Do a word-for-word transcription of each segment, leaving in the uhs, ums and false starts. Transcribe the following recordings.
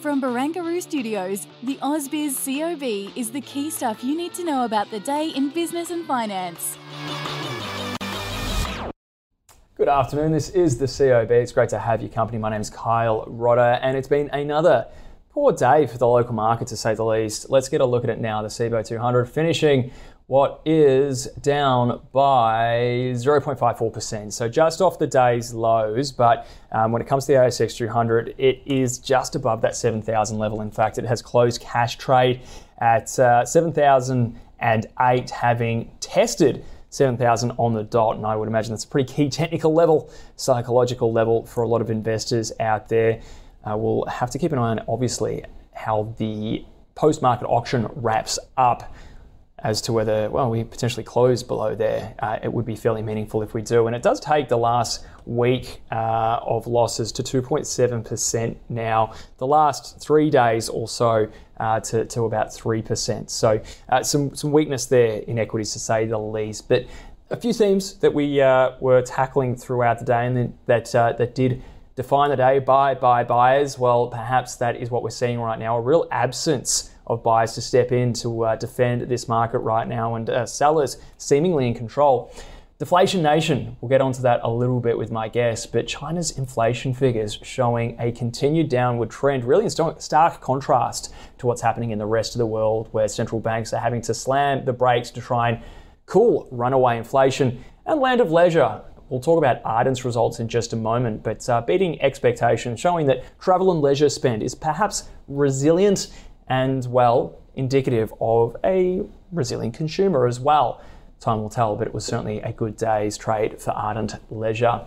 From Barangaroo Studios, the AusBiz C O B is the key stuff you need to know about the day in business and finance. Good afternoon, this is the C O B. It's great to have your company. My name is Kyle Rodder, and it's been another poor day for the local market, to say the least. Let's get a look at it now. The S I B O two hundred finishing what is down by zero point five four percent. So just off the day's lows, but um, when it comes to the A S X two hundred, it is just above that seven thousand level. In fact, it has closed cash trade at uh, seven thousand eight, having tested seven thousand on the dot, and I would imagine that's a pretty key technical level, psychological level for a lot of investors out there. Uh, we'll have to keep an eye on, obviously, how the post-market auction wraps up as to whether, well, we potentially close below there. Uh, it would be fairly meaningful if we do. And it does take the last week uh, of losses to two point seven percent now, the last three days or so uh, to, to about three percent. So uh, some, some weakness there in equities, to say the least. But a few themes that we uh, were tackling throughout the day and then that uh, that did define the day, buy, buy, buyers. Well, perhaps that is what we're seeing right now, a real absence of buyers to step in to uh, defend this market right now, and uh, sellers seemingly in control. Deflation nation, we'll get onto that a little bit with my guest, but China's inflation figures showing a continued downward trend, really in stark contrast to what's happening in the rest of the world, where central banks are having to slam the brakes to try and cool runaway inflation. And Land of Leisure, we'll talk about Ardent's results in just a moment, but uh, beating expectations, showing that travel and leisure spend is perhaps resilient and, well, indicative of a resilient consumer as well. Time will tell, but it was certainly a good day's trade for Ardent Leisure.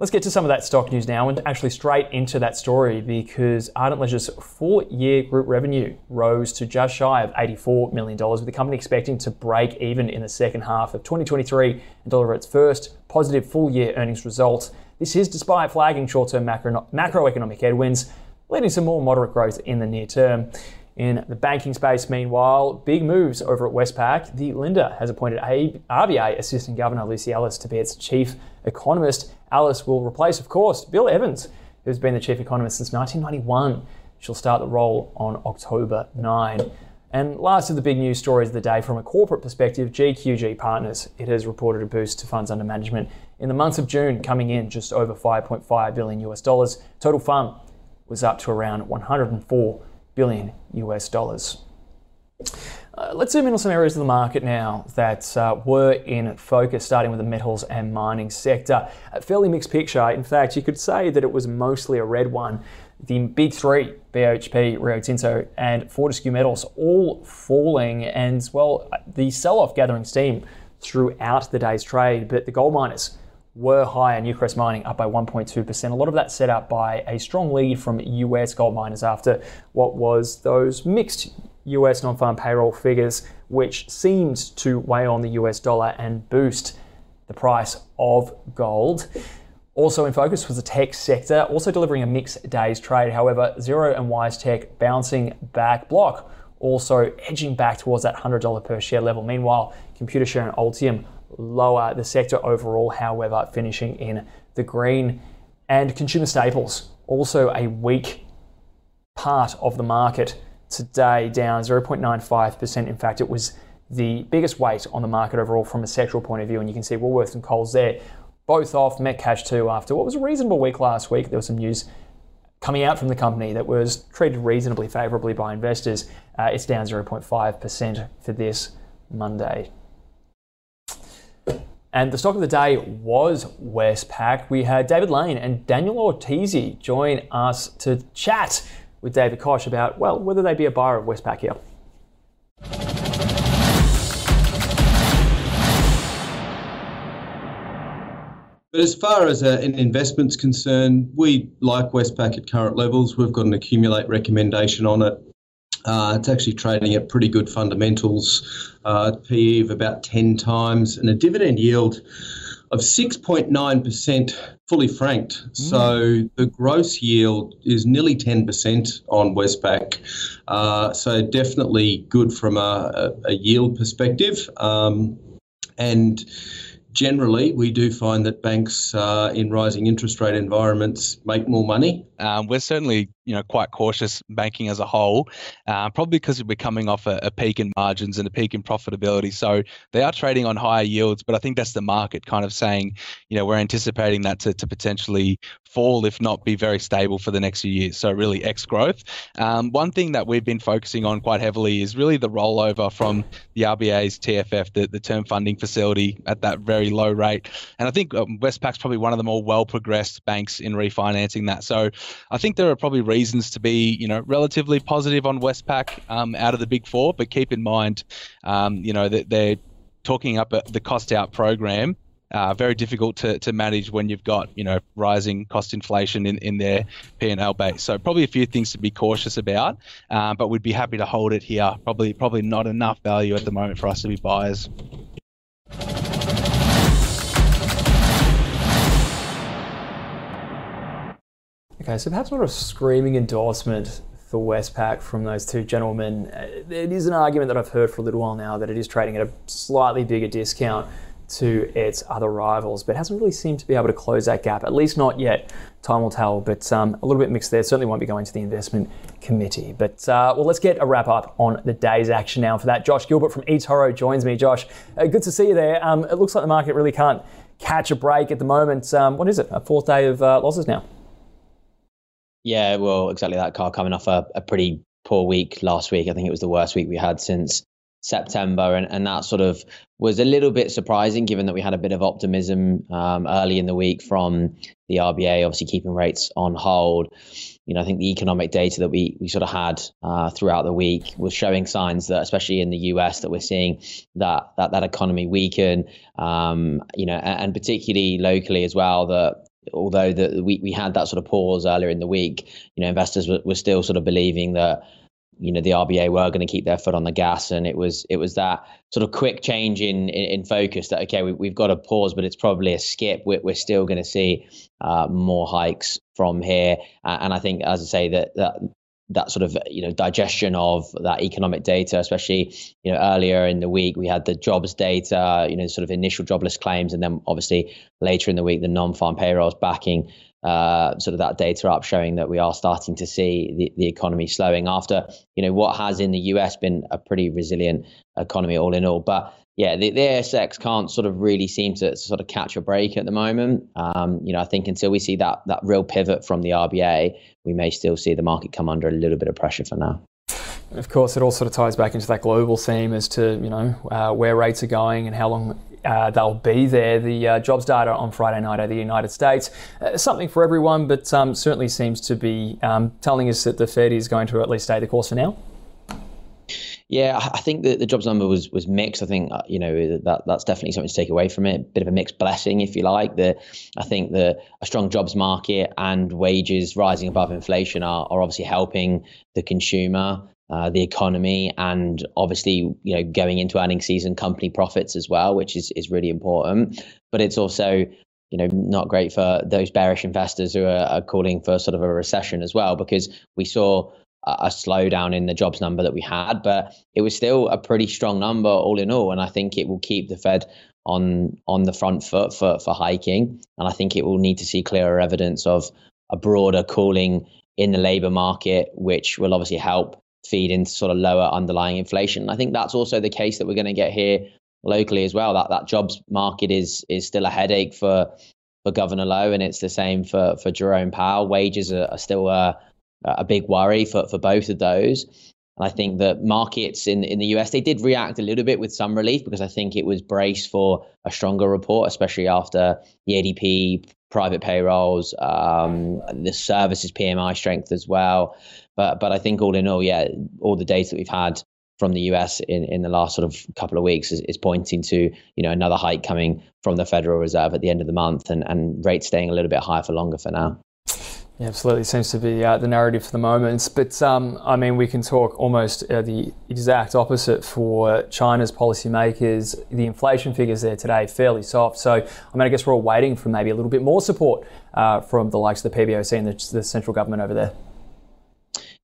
Let's get to some of that stock news now, and actually straight into that story, because Ardent Leisure's full-year group revenue rose to just shy of eighty-four million dollars, with the company expecting to break even in the second half of twenty twenty-three and deliver its first positive full-year earnings result. This is despite flagging short-term macro- macroeconomic headwinds, leading to more moderate growth in the near term. In the banking space, meanwhile, big moves over at Westpac. The lender has appointed R B A Assistant Governor Lucy Ellis to be its chief economist. Ellis will replace, of course, Bill Evans, who's been the chief economist since nineteen ninety-one. She'll start the role on October ninth. And last of the big news stories of the day from a corporate perspective, G Q G Partners. It has reported a boost to funds under management in the month of June, coming in just over five point five billion US dollars. Total fund was up to around one hundred four billion US dollars. Uh, let's zoom in on some areas of the market now that uh, were in focus, starting with the metals and mining sector. A fairly mixed picture. In fact, you could say that it was mostly a red one. The big three, B H P, Rio Tinto, and Fortescue Metals, all falling, and, well, the sell-off gathering steam throughout the day's trade. But the gold miners were higher. Newcrest mining up by one point two percent. A lot of that set up by a strong lead from U S gold miners after what was those mixed U S non-farm payroll figures, which seemed to weigh on the U S dollar and boost the price of gold. Also in focus was the tech sector, also delivering a mixed day's trade. However, Xero and WiseTech bouncing back. Block also edging back towards that one hundred dollars per share level. Meanwhile, Computershare and Altium lower. The sector overall, however, finishing in the green. And consumer staples, also a weak part of the market today, down zero point nine five percent. In fact, it was the biggest weight on the market overall from a sectoral point of view, and you can see Woolworths and Coles there, both off. Metcash too, after what was a reasonable week last week. There was some news coming out from the company that was treated reasonably favourably by investors. Uh, it's down zero point five percent for this Monday. And the stock of the day was Westpac. We had David Lane and Daniel Ortiz join us to chat with David Koch about, well, whether they'd be a buyer of Westpac here. But as far as uh, an investment's concerned, we like Westpac at current levels. We've got an accumulate recommendation on it. Uh, it's actually trading at pretty good fundamentals, uh, P E of about ten times, and a dividend yield of six point nine percent fully franked. Mm. So the gross yield is nearly ten percent on Westpac. Uh, so definitely good from a, a, a yield perspective. Um, and generally, we do find that banks uh, in rising interest rate environments make more money. Um, we're certainly, you know, quite cautious banking as a whole, uh, probably because we're coming off a, a peak in margins and a peak in profitability. So they are trading on higher yields, but I think that's the market kind of saying, you know, we're anticipating that to, to potentially fall, if not be very stable for the next few years. So really X growth. Um, one thing that we've been focusing on quite heavily is really the rollover from the R B A's T F F, the, the term funding facility, at that very low rate. And I think Westpac's probably one of the more well progressed banks in refinancing that. So I think there are probably reasons to be, you know, relatively positive on Westpac um, out of the big four, but keep in mind, um, you know, that they're talking up the cost out program. Uh, very difficult to, to manage when you've got, you know, rising cost inflation in, in their P and L base. So probably a few things to be cautious about, uh, but we'd be happy to hold it here. Probably, probably not enough value at the moment for us to be buyers. Okay, so perhaps not a screaming endorsement for Westpac from those two gentlemen. It is an argument that I've heard for a little while now, that it is trading at a slightly bigger discount to its other rivals, but hasn't really seemed to be able to close that gap, at least not yet. Time will tell, but um, a little bit mixed there. Certainly won't be going to the investment committee. But uh, well, let's get a wrap up on the day's action now. For that, Josh Gilbert from eToro joins me. Josh, uh, good to see you there. Um, it looks like the market really can't catch a break at the moment. Um, what is it? A fourth day of uh, losses now. Yeah, well, exactly that, Carl, coming off a, a pretty poor week last week. I think it was the worst week we had since September. And, and that sort of was a little bit surprising, given that we had a bit of optimism um, early in the week from the R B A, obviously keeping rates on hold. You know, I think the economic data that we we sort of had uh, throughout the week was showing signs that, especially in the U S, that we're seeing that that, that economy weaken, um, you know, and, and particularly locally as well, that although the, we, we had that sort of pause earlier in the week, you know, investors were, were still sort of believing that, you know, the R B A were going to keep their foot on the gas. And it was it was that sort of quick change in in, in focus that, OK, we, we've got a pause, but it's probably a skip. We're, we're still going to see uh, more hikes from here. Uh, and I think, as I say, that that that sort of, you know, digestion of that economic data, especially, you know, earlier in the week, we had the jobs data, you know, sort of initial jobless claims. And then obviously later in the week, the non-farm payrolls backing uh, sort of that data up, showing that we are starting to see the, the economy slowing after, you know, what has in the U S been a pretty resilient economy all in all. But yeah, the, the A S X can't sort of really seem to sort of catch a break at the moment. Um, you know, I think until we see that that real pivot from the R B A, we may still see the market come under a little bit of pressure for now. And of course, it all sort of ties back into that global theme as to, you know, uh, where rates are going and how long uh, they'll be there. The uh, jobs data on Friday night out of the United States, uh, something for everyone, but um, certainly seems to be um, telling us that the Fed is going to at least stay the course for now. Yeah, I think that the jobs number was was mixed. I think, you know, that that's definitely something to take away from it. A bit of a mixed blessing, if you like. The, I think the a strong jobs market and wages rising above inflation are, are obviously helping the consumer, uh, the economy, and obviously, you know, going into earnings season, company profits as well, which is, is really important. But it's also, you know, not great for those bearish investors who are, are calling for sort of a recession as well, because we saw a slowdown in the jobs number that we had, but it was still a pretty strong number all in all. And I think it will keep the Fed on on the front foot for, for hiking. And I think it will need to see clearer evidence of a broader cooling in the labor market, which will obviously help feed into sort of lower underlying inflation. And I think that's also the case that we're going to get here locally as well. That that jobs market is is still a headache for, for Governor Lowe, and it's the same for, for Jerome Powell. Wages are, are still a a big worry for, for both of those. And I think that markets in, in the U S, they did react a little bit with some relief, because I think it was braced for a stronger report, especially after the A D P, private payrolls, um, the services P M I strength as well. But but I think all in all, yeah, all the data that we've had from the U S in, in the last sort of couple of weeks is, is pointing to, you know, another hike coming from the Federal Reserve at the end of the month, and, and rates staying a little bit higher for longer for now. Yeah, absolutely. Seems to be uh, the narrative for the moment. But um, I mean, we can talk almost uh, the exact opposite for China's policymakers. The inflation figures there today, fairly soft. So, I mean, I guess we're all waiting for maybe a little bit more support uh, from the likes of the P B O C and the, the central government over there.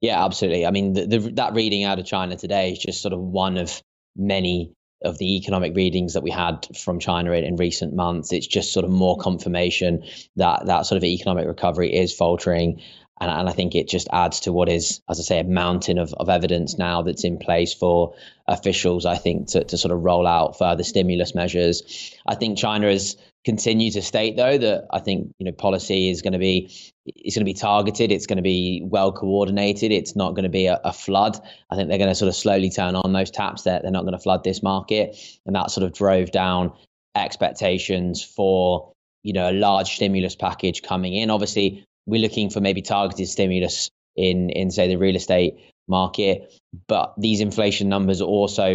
Yeah, absolutely. I mean, the, the, that reading out of China today is just sort of one of many of the economic readings that we had from China in, in recent months. It's just sort of more confirmation that that sort of economic recovery is faltering. And, and I think it just adds to what is, as I say, a mountain of, of evidence now that's in place for officials, I think, to, to sort of roll out further stimulus measures. I think China has continued to state, though, that I think, you know, policy is going to be it's going to be targeted. It's going to be well coordinated. It's not going to be a, a flood. I think they're going to sort of slowly turn on those taps. They're, they're not going to flood this market. And that sort of drove down expectations for, you know, a large stimulus package coming in. Obviously, we're looking for maybe targeted stimulus in, in say, the real estate market. But these inflation numbers also,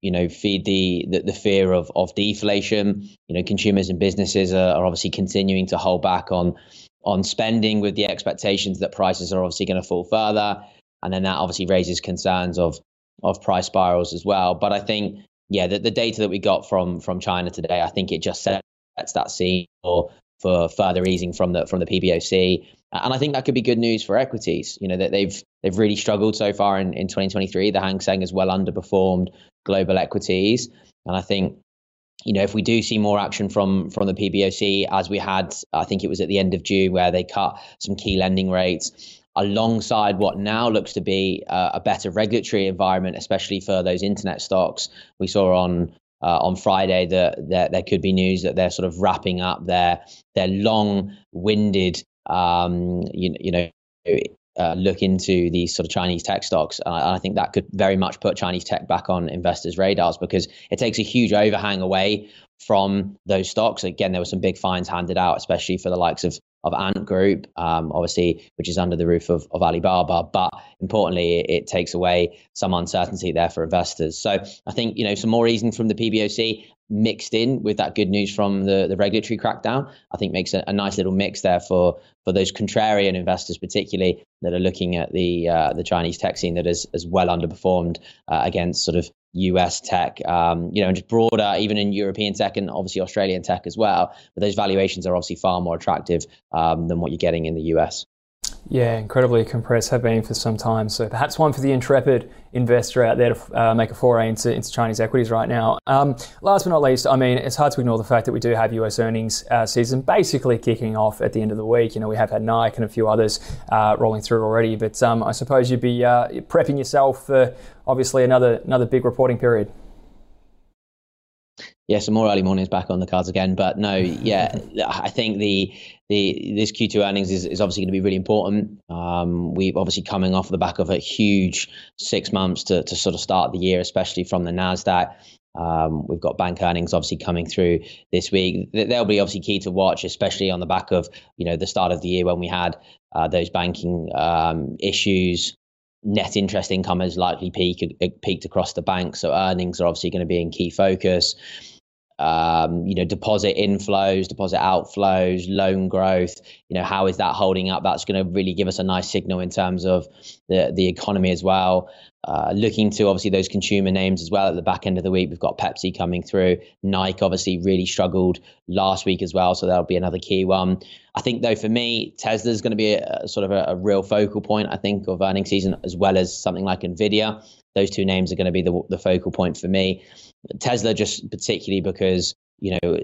you know, feed the the, the fear of, of deflation. You know, consumers and businesses are, are obviously continuing to hold back on on spending with the expectations that prices are obviously going to fall further. And then that obviously raises concerns of of price spirals as well. But I think, yeah, the, the data that we got from from China today, I think it just sets that scene for for further easing from the from the P B O C. And I think that could be good news for equities. You know, that they've they've really struggled so far in, in twenty twenty-three. The Hang Seng has well underperformed global equities. And I think, you know, if we do see more action from from the P B O C, as we had, I think it was at the end of June, where they cut some key lending rates, alongside what now looks to be a, a better regulatory environment, especially for those internet stocks. We saw on Uh, on Friday, that the, there could be news that they're sort of wrapping up their their long-winded, um, you, you know, uh, look into these sort of Chinese tech stocks. Uh, and I think that could very much put Chinese tech back on investors' radars, because it takes a huge overhang away from those stocks. Again, there were some big fines handed out, especially for the likes of of Ant Group, um, obviously, which is under the roof of, of Alibaba. But importantly, it, it takes away some uncertainty there for investors. So I think, you know, some more easing from the P B O C mixed in with that good news from the, the regulatory crackdown, I think makes a, a nice little mix there for for those contrarian investors, particularly that are looking at the uh, the Chinese tech scene that is as well underperformed uh, against sort of U S tech, um, you know, and just broader, even in European tech and obviously Australian tech as well. But those valuations are obviously far more attractive um, than what you're getting in the U S. Yeah, incredibly compressed, have been for some time. So perhaps one for the intrepid investor out there to uh, make a foray into, into Chinese equities right now. Um, last but not least, I mean, it's hard to ignore the fact that we do have U S earnings uh, season basically kicking off at the end of the week. You know, we have had Nike and a few others uh, rolling through already. But um, I suppose you'd be uh, prepping yourself for obviously another another big reporting period. Yeah, some more early mornings back on the cards again. But no, yeah, I think the the this Q two earnings is, is obviously going to be really important. Um, we're obviously coming off the back of a huge six months to, to sort of start the year, especially from the NASDAQ. Um, we've got bank earnings obviously coming through this week. They'll be obviously key to watch, especially on the back of, you know, the start of the year when we had uh, those banking um, issues. Net interest income has likely peaked, peaked across the bank. So earnings are obviously going to be in key focus. Um, you know, deposit inflows, deposit outflows, loan growth, you know, how is that holding up? That's going to really give us a nice signal in terms of the, the economy as well. Uh, looking to obviously those consumer names as well at the back end of the week. We've got Pepsi coming through. Nike obviously really struggled last week as well. So that'll be another key one. I think, though, for me, Tesla's going to be a, a sort of a, a real focal point, I think, of earnings season, as well as something like NVIDIA. Those two names are going to be the, the focal point for me. Tesla, just particularly because, you know,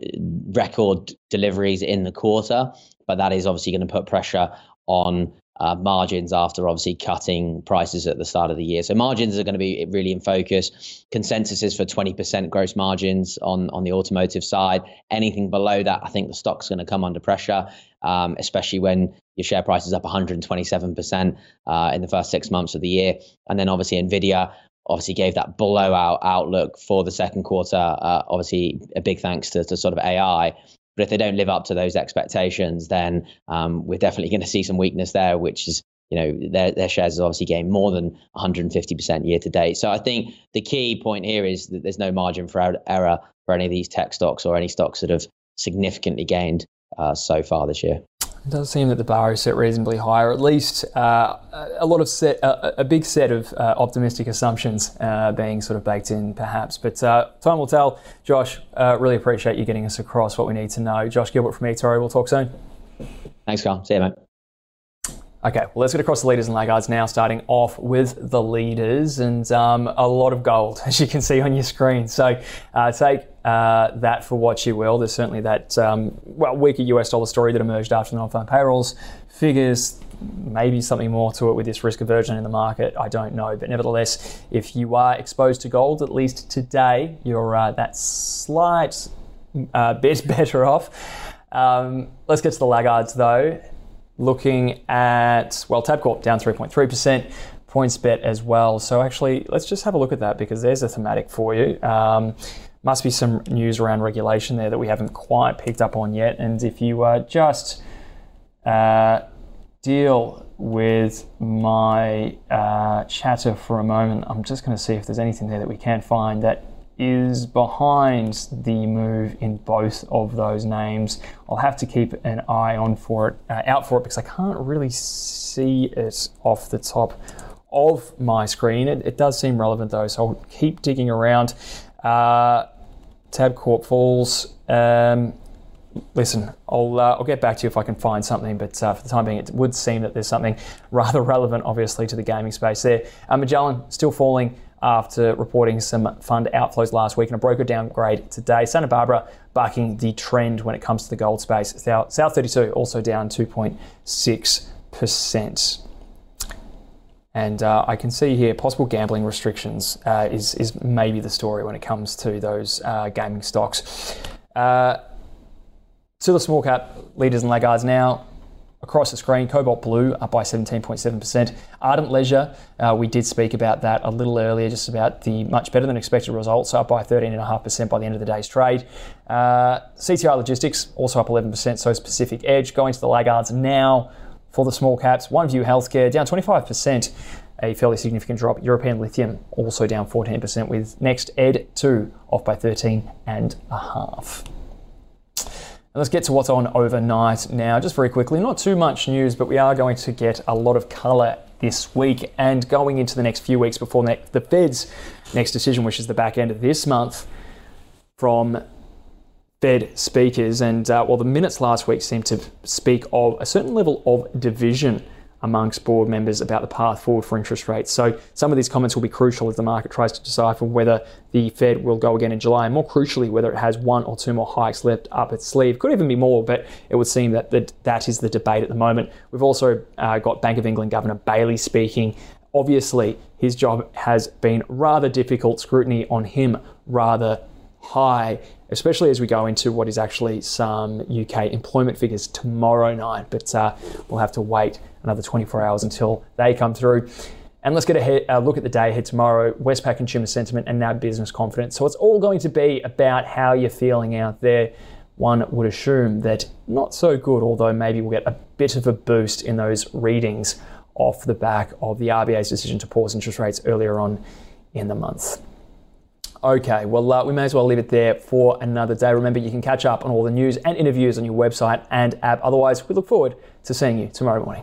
record deliveries in the quarter, but that is obviously going to put pressure on Uh, margins after obviously cutting prices at the start of the year. So margins are going to be really in focus. Consensus is for twenty percent gross margins on, on the automotive side. Anything below that, I think the stock's going to come under pressure, um, especially when your share price is up one hundred twenty-seven percent uh, in the first six months of the year. And then obviously NVIDIA obviously gave that blowout outlook for the second quarter. Uh, obviously a big thanks to, to sort of A I. But if they don't live up to those expectations, then um, we're definitely going to see some weakness there, which is you know, their, their shares has obviously gained more than one hundred fifty percent year to date. So I think the key point here is that there's no margin for error for any of these tech stocks or any stocks that have significantly gained uh, so far this year. It does seem that the bar is set reasonably high, or at least uh, a lot of set, uh, a big set of uh, optimistic assumptions uh, being sort of baked in, perhaps. But uh, time will tell. Josh, uh, really appreciate you getting us across what we need to know. Josh Gilbert from eToro. We'll talk soon. Thanks, Carl. See you, mate. Okay, well, let's get across the leaders and laggards now, starting off with the leaders, and um, a lot of gold, as you can see on your screen. So uh, take uh, that for what you will. There's certainly that um, well weaker U S dollar story that emerged after the non-farm payrolls figures, maybe something more to it with this risk aversion in the market. I don't know. But nevertheless, if you are exposed to gold, at least today, you're uh, that slight uh, bit better off. Um, let's get to the laggards, though. Looking at, well, TabCorp down three point three percent, PointsBet as well. So actually, let's just have a look at that, because there's a thematic for you. Um, must be some news around regulation there that we haven't quite picked up on yet. And if you uh, just uh, deal with my uh, chatter for a moment, I'm just going to see if there's anything there that we can find that is behind the move in both of those names. I'll have to keep an eye on for it, uh, out for it, because I can't really see it off the top of my screen. It, it does seem relevant, though, so I'll keep digging around. Uh, TabCorp falls. Um, listen, I'll uh, I'll get back to you if I can find something, but uh, for the time being, it would seem that there's something rather relevant, obviously, to the gaming space there. Uh, Magellan still falling after reporting some fund outflows last week and a broker downgrade today. Santa Barbara bucking the trend when it comes to the gold space. South thirty-two also down two point six percent. And uh, I can see here possible gambling restrictions uh, is, is maybe the story when it comes to those uh, gaming stocks. Uh, to the small cap leaders and laggards now. Across the screen, Cobalt Blue up by seventeen point seven percent. Ardent Leisure, uh, we did speak about that a little earlier, just about the much better than expected results, up by thirteen point five percent by the end of the day's trade. Uh, C T I Logistics also up eleven percent, so Pacific Edge. Going to the laggards now for the small caps. OneVue Healthcare down twenty-five percent, a fairly significant drop. European Lithium also down fourteen percent, with Next Ed two off by thirteen and a half. Let's get to what's on overnight now, just very quickly. Not too much news, but we are going to get a lot of colour this week and going into the next few weeks before ne- the Fed's next decision, which is the back end of this month, from Fed speakers. And, uh, well, the minutes last week seemed to speak of a certain level of division amongst board members about the path forward for interest rates. So some of these comments will be crucial as the market tries to decipher whether the Fed will go again in July, and more crucially, whether it has one or two more hikes left up its sleeve. Could even be more, but it would seem that that, that is the debate at the moment. We've also uh, got Bank of England Governor Bailey speaking. Obviously, his job has been rather difficult, scrutiny on him rather high, especially as we go into what is actually some U K employment figures tomorrow night. But uh, we'll have to wait another twenty-four hours until they come through. And let's get a, head, a look at the day ahead tomorrow. Westpac consumer sentiment and N A B business confidence. So it's all going to be about how you're feeling out there. One would assume that not so good, although maybe we'll get a bit of a boost in those readings off the back of the R B A's decision to pause interest rates earlier on in the month. Okay, well, uh, we may as well leave it there for another day. Remember, you can catch up on all the news and interviews on your website and app. Otherwise, we look forward to seeing you tomorrow morning.